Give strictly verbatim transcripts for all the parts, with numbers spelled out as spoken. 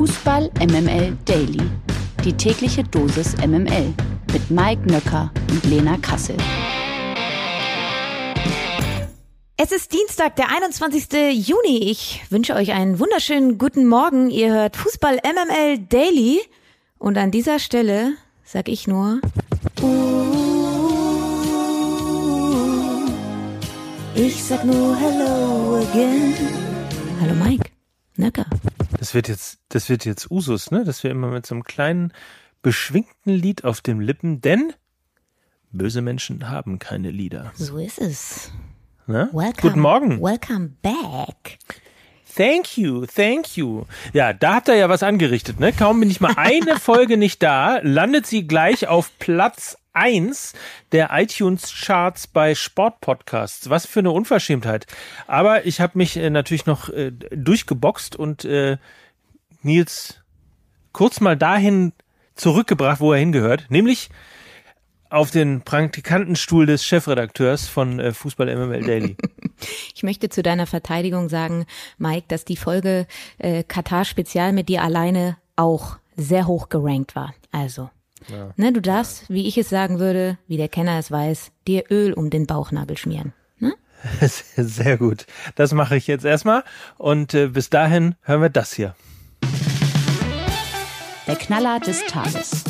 Fußball M M L Daily. Die tägliche Dosis M M L mit Mike Nöcker und Lena Kassel. Es ist Dienstag, der einundzwanzigsten Juni. Ich wünsche euch einen wunderschönen guten Morgen. Ihr hört Fußball M M L Daily. Und an dieser Stelle sag ich nur... Ich sag nur hello again. Hallo Mike Nöcker. Das wird jetzt, das wird jetzt Usus, ne? Dass wir immer mit so einem kleinen, beschwingten Lied auf den Lippen, denn böse Menschen haben keine Lieder. So ist es. Na? Welcome, guten Morgen. Welcome back. Thank you, thank you. Ja, da habt ihr ja was angerichtet, ne? Kaum bin ich mal eine Folge nicht da, landet sie gleich auf Platz eins der iTunes-Charts bei Sportpodcasts. Was für eine Unverschämtheit. Aber ich habe mich äh, natürlich noch äh, durchgeboxt und äh, Nils kurz mal dahin zurückgebracht, wo er hingehört, nämlich auf den Praktikantenstuhl des Chefredakteurs von äh, Fußball M M L Daily. Ich möchte zu deiner Verteidigung sagen, Mike, dass die Folge äh, Katar-Spezial mit dir alleine auch sehr hoch gerankt war. Also, ja, ne, du darfst, ja, wie ich es sagen würde, wie der Kenner es weiß, dir Öl um den Bauchnabel schmieren. Ne? Sehr gut. Das mache ich jetzt erstmal. Und äh, bis dahin hören wir das hier. Der Knaller des Tages.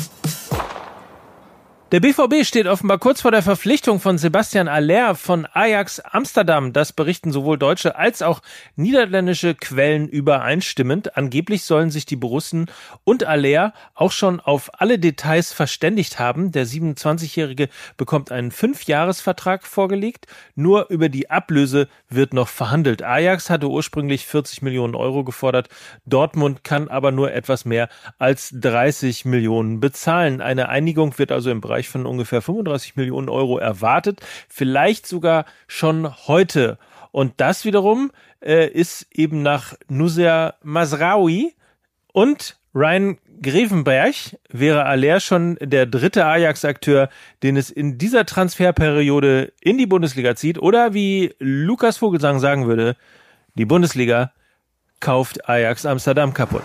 Der B V B steht offenbar kurz vor der Verpflichtung von Sebastian Haller von Ajax Amsterdam. Das berichten sowohl deutsche als auch niederländische Quellen übereinstimmend. Angeblich sollen sich die Borussen und Haller auch schon auf alle Details verständigt haben. Der siebenundzwanzigjährige bekommt einen Fünfjahresvertrag vorgelegt. Nur über die Ablöse wird noch verhandelt. Ajax hatte ursprünglich vierzig Millionen Euro gefordert. Dortmund kann aber nur etwas mehr als dreißig Millionen bezahlen. Eine Einigung wird also im Bereich von ungefähr fünfunddreißig Millionen Euro erwartet, vielleicht sogar schon heute. Und das wiederum äh, ist eben nach Nusia Masraoui und Ryan Gravenberch wäre Haller schon der dritte Ajax-Akteur, den es in dieser Transferperiode in die Bundesliga zieht. Oder wie Lukas Vogelsang sagen würde, die Bundesliga kauft Ajax Amsterdam kaputt.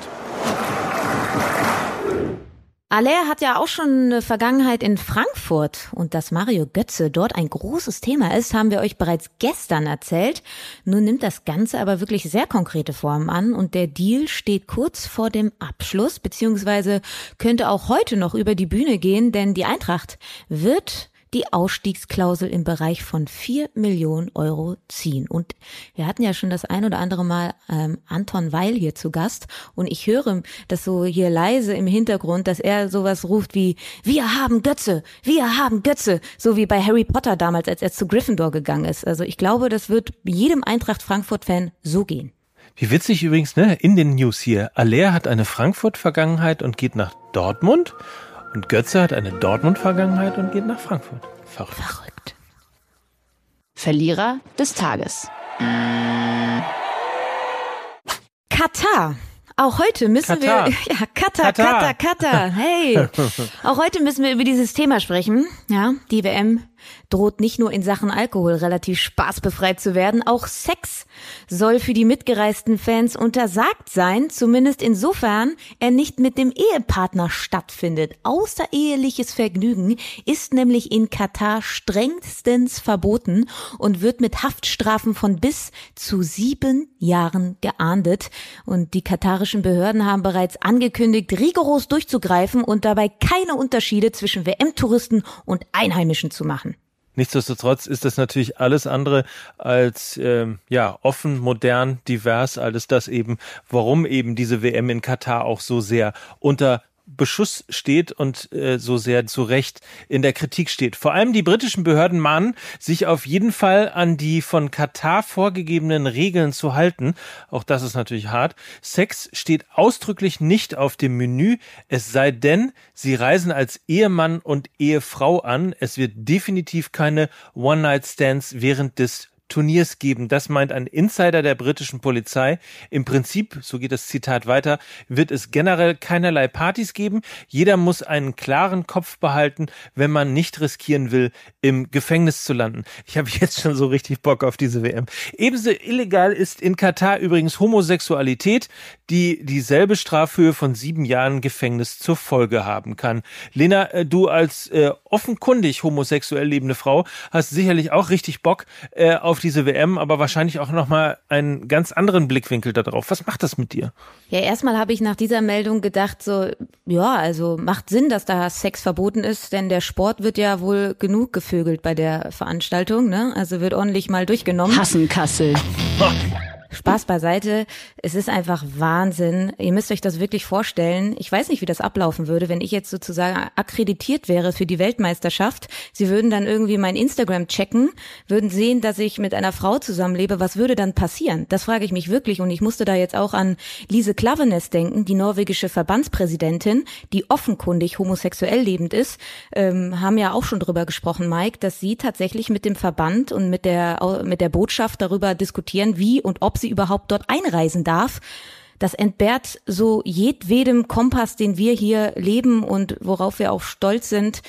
Haller hat ja auch schon eine Vergangenheit in Frankfurt und dass Mario Götze dort ein großes Thema ist, haben wir euch bereits gestern erzählt. Nun nimmt das Ganze aber wirklich sehr konkrete Formen an und der Deal steht kurz vor dem Abschluss, beziehungsweise könnte auch heute noch über die Bühne gehen, denn die Eintracht wird die Ausstiegsklausel im Bereich von vier Millionen Euro ziehen. Und wir hatten ja schon das ein oder andere Mal ähm, Anton Weil hier zu Gast und ich höre das so hier leise im Hintergrund, dass er sowas ruft wie wir haben Götze, wir haben Götze, so wie bei Harry Potter damals, als er zu Gryffindor gegangen ist. Also ich glaube, das wird jedem Eintracht Frankfurt-Fan so gehen. Wie witzig übrigens, ne? In den News hier, Haller hat eine Frankfurt-Vergangenheit und geht nach Dortmund. Und Götze hat eine Dortmund-Vergangenheit und geht nach Frankfurt. Verrückt. Verrückt. Verlierer des Tages. Katar. Auch heute müssen Katar. wir... Ja, Katar, Katar, Katar, Katar. Hey. Auch heute müssen wir über dieses Thema sprechen. Ja, die W M droht nicht nur in Sachen Alkohol relativ spaßbefreit zu werden. Auch Sex soll für die mitgereisten Fans untersagt sein. Zumindest insofern er nicht mit dem Ehepartner stattfindet. Außereheliches Vergnügen ist nämlich in Katar strengstens verboten und wird mit Haftstrafen von bis zu sieben Jahren geahndet. Und die katarischen Behörden haben bereits angekündigt, rigoros durchzugreifen und dabei keine Unterschiede zwischen W M-Touristen und Einheimischen zu machen. Nichtsdestotrotz ist das natürlich alles andere als ähm, ja offen, modern, divers, alles das eben, warum eben diese W M in Katar auch so sehr unter Beschuss steht und äh, so sehr zu Recht in der Kritik steht. Vor allem die britischen Behörden mahnen, sich auf jeden Fall an die von Katar vorgegebenen Regeln zu halten. Auch das ist natürlich hart. Sex steht ausdrücklich nicht auf dem Menü, es sei denn, sie reisen als Ehemann und Ehefrau an. Es wird definitiv keine One-Night-Stands während des Turniers geben. Das meint ein Insider der britischen Polizei. Im Prinzip, so geht das Zitat weiter, wird es generell keinerlei Partys geben. Jeder muss einen klaren Kopf behalten, wenn man nicht riskieren will, im Gefängnis zu landen. Ich habe jetzt schon so richtig Bock auf diese W M. Ebenso illegal ist in Katar übrigens Homosexualität, die dieselbe Strafhöhe von sieben Jahren Gefängnis zur Folge haben kann. Lena, du als äh, offenkundig homosexuell lebende Frau hast sicherlich auch richtig Bock äh, auf auf diese W M, aber wahrscheinlich auch nochmal einen ganz anderen Blickwinkel darauf. Was macht das mit dir? Ja, erstmal habe ich nach dieser Meldung gedacht, so, ja, also macht Sinn, dass da Sex verboten ist, denn der Sport wird ja wohl genug gevögelt bei der Veranstaltung, ne? Also wird ordentlich mal durchgenommen. Hassen Kassel. Spaß beiseite, es ist einfach Wahnsinn. Ihr müsst euch das wirklich vorstellen. Ich weiß nicht, wie das ablaufen würde, wenn ich jetzt sozusagen akkreditiert wäre für die Weltmeisterschaft. Sie würden dann irgendwie mein Instagram checken, würden sehen, dass ich mit einer Frau zusammenlebe. Was würde dann passieren? Das frage ich mich wirklich. Und ich musste da jetzt auch an Lise Klaveness denken, die norwegische Verbandspräsidentin, die offenkundig homosexuell lebend ist. Ähm, haben ja auch schon drüber gesprochen, Mike, dass sie tatsächlich mit dem Verband und mit der, mit der Botschaft darüber diskutieren, wie und ob sie überhaupt dort einreisen darf. Das entbehrt so jedwedem Kompass, den wir hier leben und worauf wir auch stolz sind.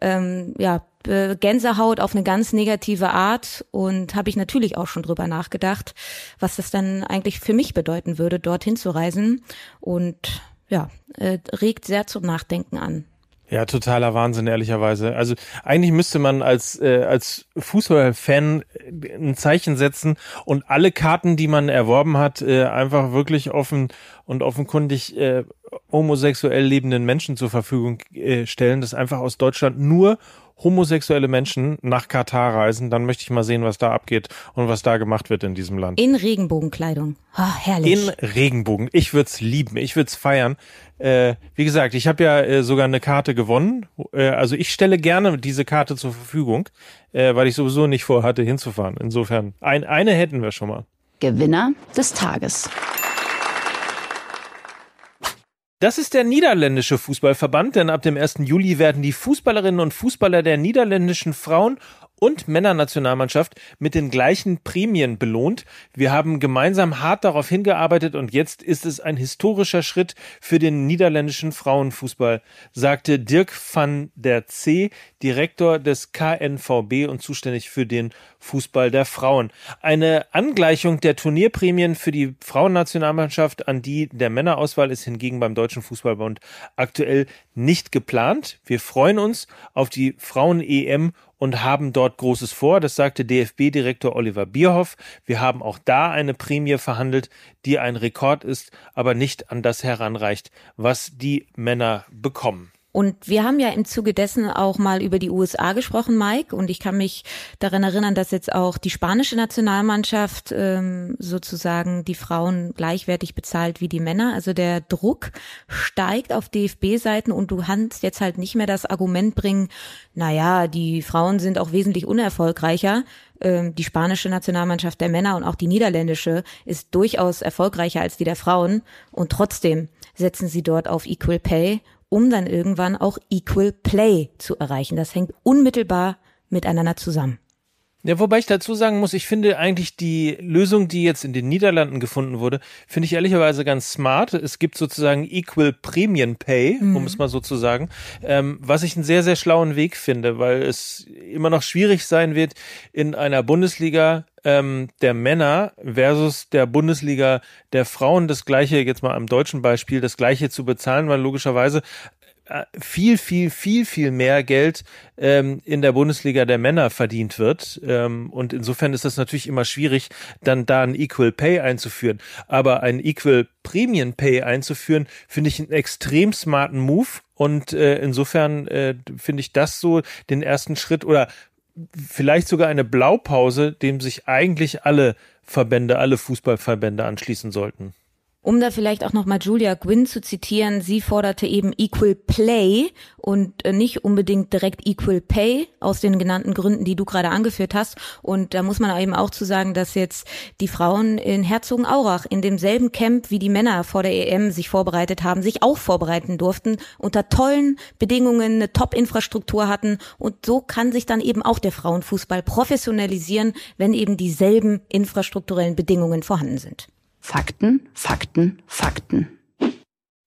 Ähm, ja, Gänsehaut auf eine ganz negative Art, und habe ich natürlich auch schon drüber nachgedacht, was das dann eigentlich für mich bedeuten würde, dorthin zu reisen, und ja, äh, regt sehr zum Nachdenken an. Ja, totaler Wahnsinn, ehrlicherweise. Also eigentlich müsste man als äh, als Fußballfan ein Zeichen setzen und alle Karten, die man erworben hat, äh, einfach wirklich offen und offenkundig äh, homosexuell lebenden Menschen zur Verfügung äh, stellen, dass einfach aus Deutschland nur homosexuelle Menschen nach Katar reisen. Dann möchte ich mal sehen, was da abgeht und was da gemacht wird in diesem Land. In Regenbogenkleidung. Oh, herrlich. In Regenbogen. Ich würde es lieben. Ich würde es feiern. Äh, wie gesagt, ich habe ja äh, sogar eine Karte gewonnen. Äh, also ich stelle gerne diese Karte zur Verfügung, äh, weil ich sowieso nicht vorhatte, hinzufahren. Insofern, ein, eine hätten wir schon mal. Gewinner des Tages. Das ist der niederländische Fußballverband, denn ab dem ersten Juli werden die Fußballerinnen und Fußballer der niederländischen Frauen- und Männernationalmannschaft mit den gleichen Prämien belohnt. Wir haben gemeinsam hart darauf hingearbeitet und jetzt ist es ein historischer Schritt für den niederländischen Frauenfußball, sagte Dirk van der C, Direktor des K N V B und zuständig für den Fußball der Frauen. Eine Angleichung der Turnierprämien für die Frauennationalmannschaft an die der Männerauswahl ist hingegen beim Deutschen Fußballbund aktuell nicht geplant. Wir freuen uns auf die Frauen-E M und haben dort Großes vor, das sagte D F B-Direktor Oliver Bierhoff. Wir haben auch da eine Prämie verhandelt, die ein Rekord ist, aber nicht an das heranreicht, was die Männer bekommen. Und wir haben ja im Zuge dessen auch mal über die U S A gesprochen, Mike. Und ich kann mich daran erinnern, dass jetzt auch die spanische Nationalmannschaft ähm, sozusagen die Frauen gleichwertig bezahlt wie die Männer. Also der Druck steigt auf D F B-Seiten und du kannst jetzt halt nicht mehr das Argument bringen, naja, die Frauen sind auch wesentlich unerfolgreicher. Die spanische Nationalmannschaft der Männer und auch die niederländische ist durchaus erfolgreicher als die der Frauen. Und trotzdem setzen sie dort auf Equal Pay, um dann irgendwann auch Equal Play zu erreichen. Das hängt unmittelbar miteinander zusammen. Ja, wobei ich dazu sagen muss, ich finde eigentlich die Lösung, die jetzt in den Niederlanden gefunden wurde, finde ich ehrlicherweise ganz smart. Es gibt sozusagen Equal Premium Pay, mhm. um es mal so zu sagen, ähm, was ich einen sehr, sehr schlauen Weg finde, weil es immer noch schwierig sein wird, in einer Bundesliga ähm, der Männer versus der Bundesliga der Frauen das Gleiche, jetzt mal am deutschen Beispiel, das Gleiche zu bezahlen, weil logischerweise viel, viel, viel, viel mehr Geld ähm, in der Bundesliga der Männer verdient wird. Ähm, und insofern ist das natürlich immer schwierig, dann da ein Equal Pay einzuführen. Aber ein Equal Premium Pay einzuführen, finde ich einen extrem smarten Move. Und äh, insofern äh, finde ich das so den ersten Schritt oder vielleicht sogar eine Blaupause, dem sich eigentlich alle Verbände, alle Fußballverbände anschließen sollten. Um da vielleicht auch nochmal Julia Gwynn zu zitieren, sie forderte eben Equal Play und nicht unbedingt direkt Equal Pay aus den genannten Gründen, die du gerade angeführt hast. Und da muss man eben auch zu sagen, dass jetzt die Frauen in Herzogenaurach in demselben Camp, wie die Männer vor der E M sich vorbereitet haben, sich auch vorbereiten durften, unter tollen Bedingungen eine Top-Infrastruktur hatten. Und so kann sich dann eben auch der Frauenfußball professionalisieren, wenn eben dieselben infrastrukturellen Bedingungen vorhanden sind. Fakten, Fakten, Fakten.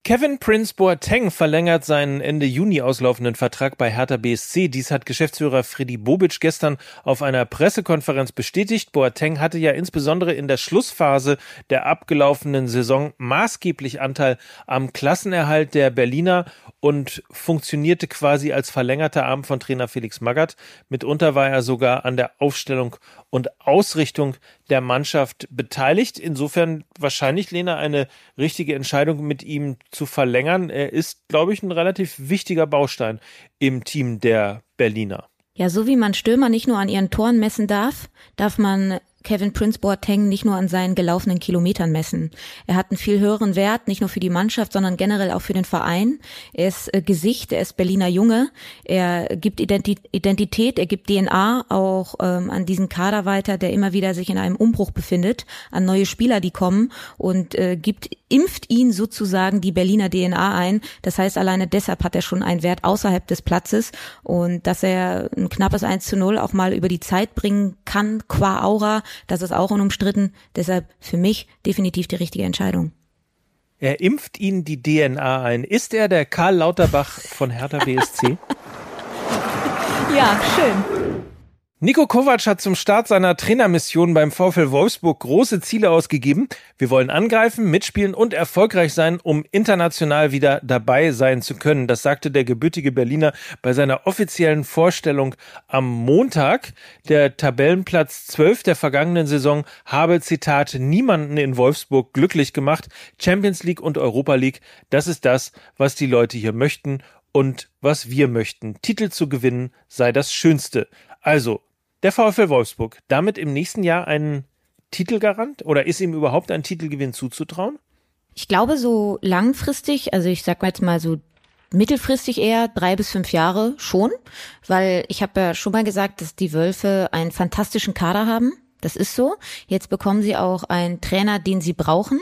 Kevin Prince Boateng verlängert seinen Ende Juni auslaufenden Vertrag bei Hertha B S C. Dies hat Geschäftsführer Freddy Bobic gestern auf einer Pressekonferenz bestätigt. Boateng hatte ja insbesondere in der Schlussphase der abgelaufenen Saison maßgeblich Anteil am Klassenerhalt der Berliner und funktionierte quasi als verlängerter Arm von Trainer Felix Magath. Mitunter war er sogar an der Aufstellung und Ausrichtung der Mannschaft beteiligt. Insofern wahrscheinlich, Lena, eine richtige Entscheidung, mit ihm zu verlängern. Er ist, glaube ich, ein relativ wichtiger Baustein im Team der Berliner. Ja, so wie man Stürmer nicht nur an ihren Toren messen darf, darf man Kevin Prince Boateng nicht nur an seinen gelaufenen Kilometern messen. Er hat einen viel höheren Wert, nicht nur für die Mannschaft, sondern generell auch für den Verein. Er ist Gesicht, er ist Berliner Junge, er gibt Identität, er gibt D N A auch ähm, an diesen Kader weiter, der immer wieder sich in einem Umbruch befindet, an neue Spieler, die kommen, und äh, gibt impft ihn sozusagen die Berliner D N A ein. Das heißt, alleine deshalb hat er schon einen Wert außerhalb des Platzes, und dass er ein knappes eins zu null auch mal über die Zeit bringen kann, qua Aura, das ist auch unumstritten. Deshalb für mich definitiv die richtige Entscheidung. Er impft ihnen die D N A ein. Ist er der Karl Lauterbach von Hertha B S C? Ja, schön. Niko Kovac hat zum Start seiner Trainermission beim VfL Wolfsburg große Ziele ausgegeben. Wir wollen angreifen, mitspielen und erfolgreich sein, um international wieder dabei sein zu können. Das sagte der gebürtige Berliner bei seiner offiziellen Vorstellung am Montag. Der Tabellenplatz zwölf der vergangenen Saison habe, Zitat, niemanden in Wolfsburg glücklich gemacht. Champions League und Europa League, das ist das, was die Leute hier möchten und was wir möchten. Titel zu gewinnen sei das Schönste. Also, der VfL Wolfsburg, damit im nächsten Jahr ein Titelgarant, oder ist ihm überhaupt ein Titelgewinn zuzutrauen? Ich glaube, so langfristig, also ich sag mal jetzt mal so mittelfristig eher drei bis fünf Jahre schon, weil ich habe ja schon mal gesagt, dass die Wölfe einen fantastischen Kader haben. Das ist so. Jetzt bekommen sie auch einen Trainer, den sie brauchen,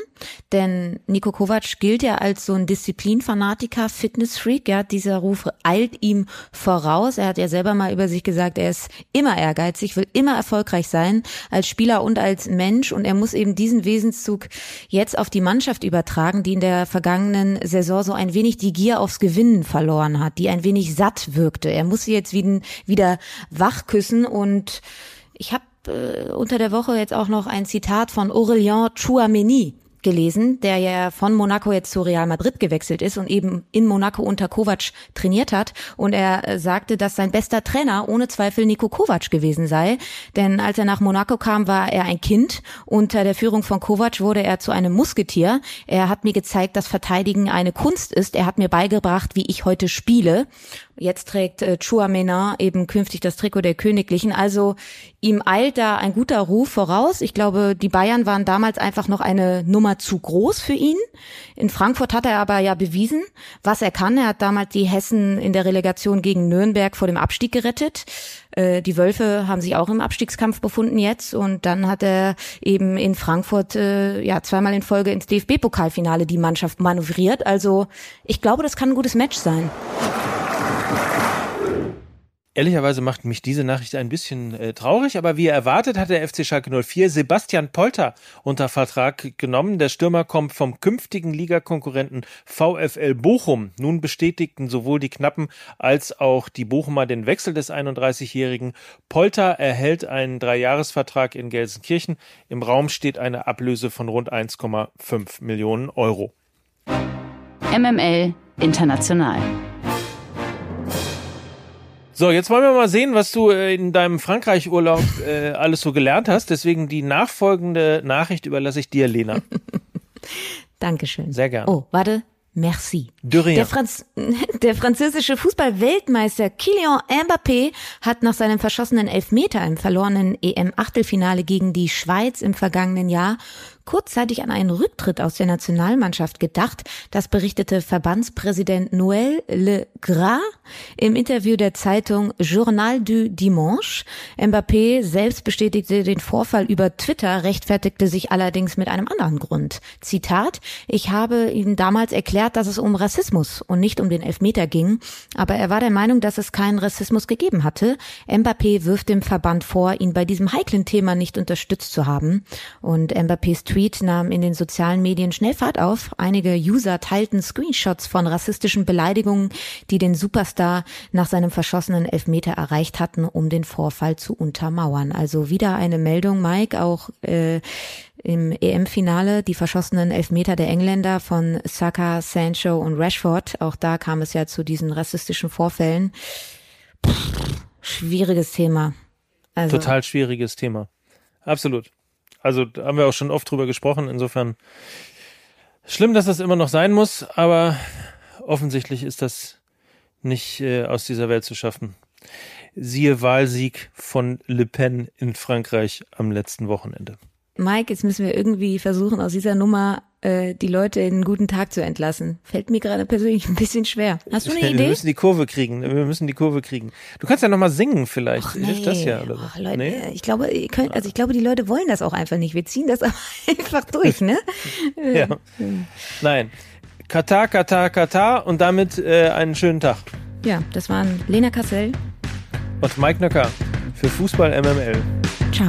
denn Niko Kovac gilt ja als so ein Disziplinfanatiker, Fitnessfreak. Ja, dieser Ruf eilt ihm voraus. Er hat ja selber mal über sich gesagt, er ist immer ehrgeizig, will immer erfolgreich sein als Spieler und als Mensch, und er muss eben diesen Wesenszug jetzt auf die Mannschaft übertragen, die in der vergangenen Saison so ein wenig die Gier aufs Gewinnen verloren hat, die ein wenig satt wirkte. Er muss sie jetzt wieder wachküssen, und ich habe unter der Woche jetzt auch noch ein Zitat von Aurélien Tchouaméni gelesen, der ja von Monaco jetzt zu Real Madrid gewechselt ist und eben in Monaco unter Kovac trainiert hat. Und er sagte, dass sein bester Trainer ohne Zweifel Niko Kovac gewesen sei. Denn als er nach Monaco kam, war er ein Kind. Unter der Führung von Kovac wurde er zu einem Musketier. Er hat mir gezeigt, dass Verteidigen eine Kunst ist. Er hat mir beigebracht, wie ich heute spiele. Jetzt trägt äh, Tchouaméni eben künftig das Trikot der Königlichen. Also ihm eilt da ein guter Ruf voraus. Ich glaube, die Bayern waren damals einfach noch eine Nummer zu groß für ihn. In Frankfurt hat er aber ja bewiesen, was er kann. Er hat damals die Hessen in der Relegation gegen Nürnberg vor dem Abstieg gerettet. Äh, die Wölfe haben sich auch im Abstiegskampf befunden jetzt. Und dann hat er eben in Frankfurt äh, ja zweimal in Folge ins D F B-Pokalfinale die Mannschaft manövriert. Also ich glaube, das kann ein gutes Match sein. Ehrlicherweise macht mich diese Nachricht ein bisschen äh, traurig, aber wie erwartet hat der F C Schalke null vier Sebastian Polter unter Vertrag genommen. Der Stürmer kommt vom künftigen Ligakonkurrenten VfL Bochum. Nun bestätigten sowohl die Knappen als auch die Bochumer den Wechsel des einunddreißigjährigen. Polter erhält einen Dreijahresvertrag in Gelsenkirchen. Im Raum steht eine Ablöse von rund eins Komma fünf Millionen Euro. M M L International. So, jetzt wollen wir mal sehen, was du in deinem Frankreich-Urlaub äh, alles so gelernt hast. Deswegen die nachfolgende Nachricht überlasse ich dir, Lena. Dankeschön. Sehr gerne. Oh, warte. Merci. De rien. Der, Franz- der französische Fußball-Weltmeister Kylian Mbappé hat nach seinem verschossenen Elfmeter im verlorenen E M-Achtelfinale gegen die Schweiz im vergangenen Jahr kurzzeitig an einen Rücktritt aus der Nationalmannschaft gedacht. Das berichtete Verbandspräsident Noël Le Gras im Interview der Zeitung Journal du Dimanche. Mbappé selbst bestätigte den Vorfall über Twitter, rechtfertigte sich allerdings mit einem anderen Grund. Zitat, ich habe ihm damals erklärt, dass es um Rassismus und nicht um den Elfmeter ging, aber er war der Meinung, dass es keinen Rassismus gegeben hatte. Mbappé wirft dem Verband vor, ihn bei diesem heiklen Thema nicht unterstützt zu haben. Und Mbappés Tweet nahm in den sozialen Medien schnell Fahrt auf. Einige User teilten Screenshots von rassistischen Beleidigungen, die den Superstar nach seinem verschossenen Elfmeter erreicht hatten, um den Vorfall zu untermauern. Also wieder eine Meldung, Mike, auch äh, im E M-Finale, die verschossenen Elfmeter der Engländer von Saka, Sancho und Rashford. Auch da kam es ja zu diesen rassistischen Vorfällen. Pff, schwieriges Thema. Also. Total schwieriges Thema. Absolut. Also da haben wir auch schon oft drüber gesprochen. Insofern schlimm, dass das immer noch sein muss, aber offensichtlich ist das nicht äh, aus dieser Welt zu schaffen. Siehe Wahlsieg von Le Pen in Frankreich am letzten Wochenende. Mike, jetzt müssen wir irgendwie versuchen, aus dieser Nummer äh, die Leute in einen guten Tag zu entlassen. Fällt mir gerade persönlich ein bisschen schwer. Hast du eine Idee? Wir müssen die Kurve kriegen. Wir müssen die Kurve kriegen. Du kannst ja nochmal singen vielleicht. Och, nee. Hilft das ja oder so? Och, Leute, nee? Ich glaube, ihr könnt, also ich glaube, die Leute wollen das auch einfach nicht. Wir ziehen das aber einfach durch, ne? Ja. Nein. Katar, Katar, Katar und damit äh, einen schönen Tag. Ja, das waren Lena Kassel und Mike Nöcker für Fußball M M L. Ciao.